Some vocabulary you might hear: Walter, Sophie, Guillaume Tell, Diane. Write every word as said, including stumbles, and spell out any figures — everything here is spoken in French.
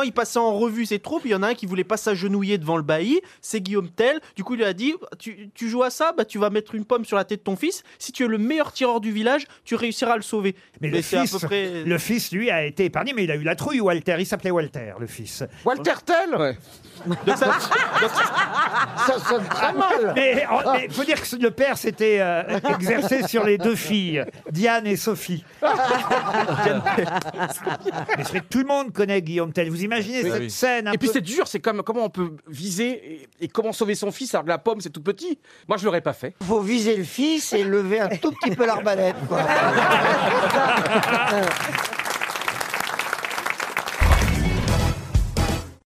médecin, il passait en revue ses troupes, il y en a un qui voulait pas s'agenouiller devant le bailli, c'est Guillaume Tell, du coup il lui a dit tu, tu joues à ça, bah tu vas mettre une pomme sur la tête de ton fils, si tu es le meilleur tireur du village, tu réussiras à le sauver. Mais, mais le, fils, à peu près... le fils, lui, a été épargné, mais il a eu la trouille, Walter, il s'appelait Walter, le fils. Walter Tell ouais. Donc ça, donc ça, ça sonne très mal. Mais il faut dire que le père s'était euh, exercé sur les deux filles, Diane et Sophie. Mais c'est vrai que tout le monde connaît Guillaume Tell. Vous imaginez oui, cette oui. scène un Et peu... puis c'est dur, c'est comme comment on peut viser et, et comment sauver son fils alors que la pomme c'est tout petit. Moi je l'aurais pas fait. Faut viser le fils et lever un tout petit peu l'arbalète.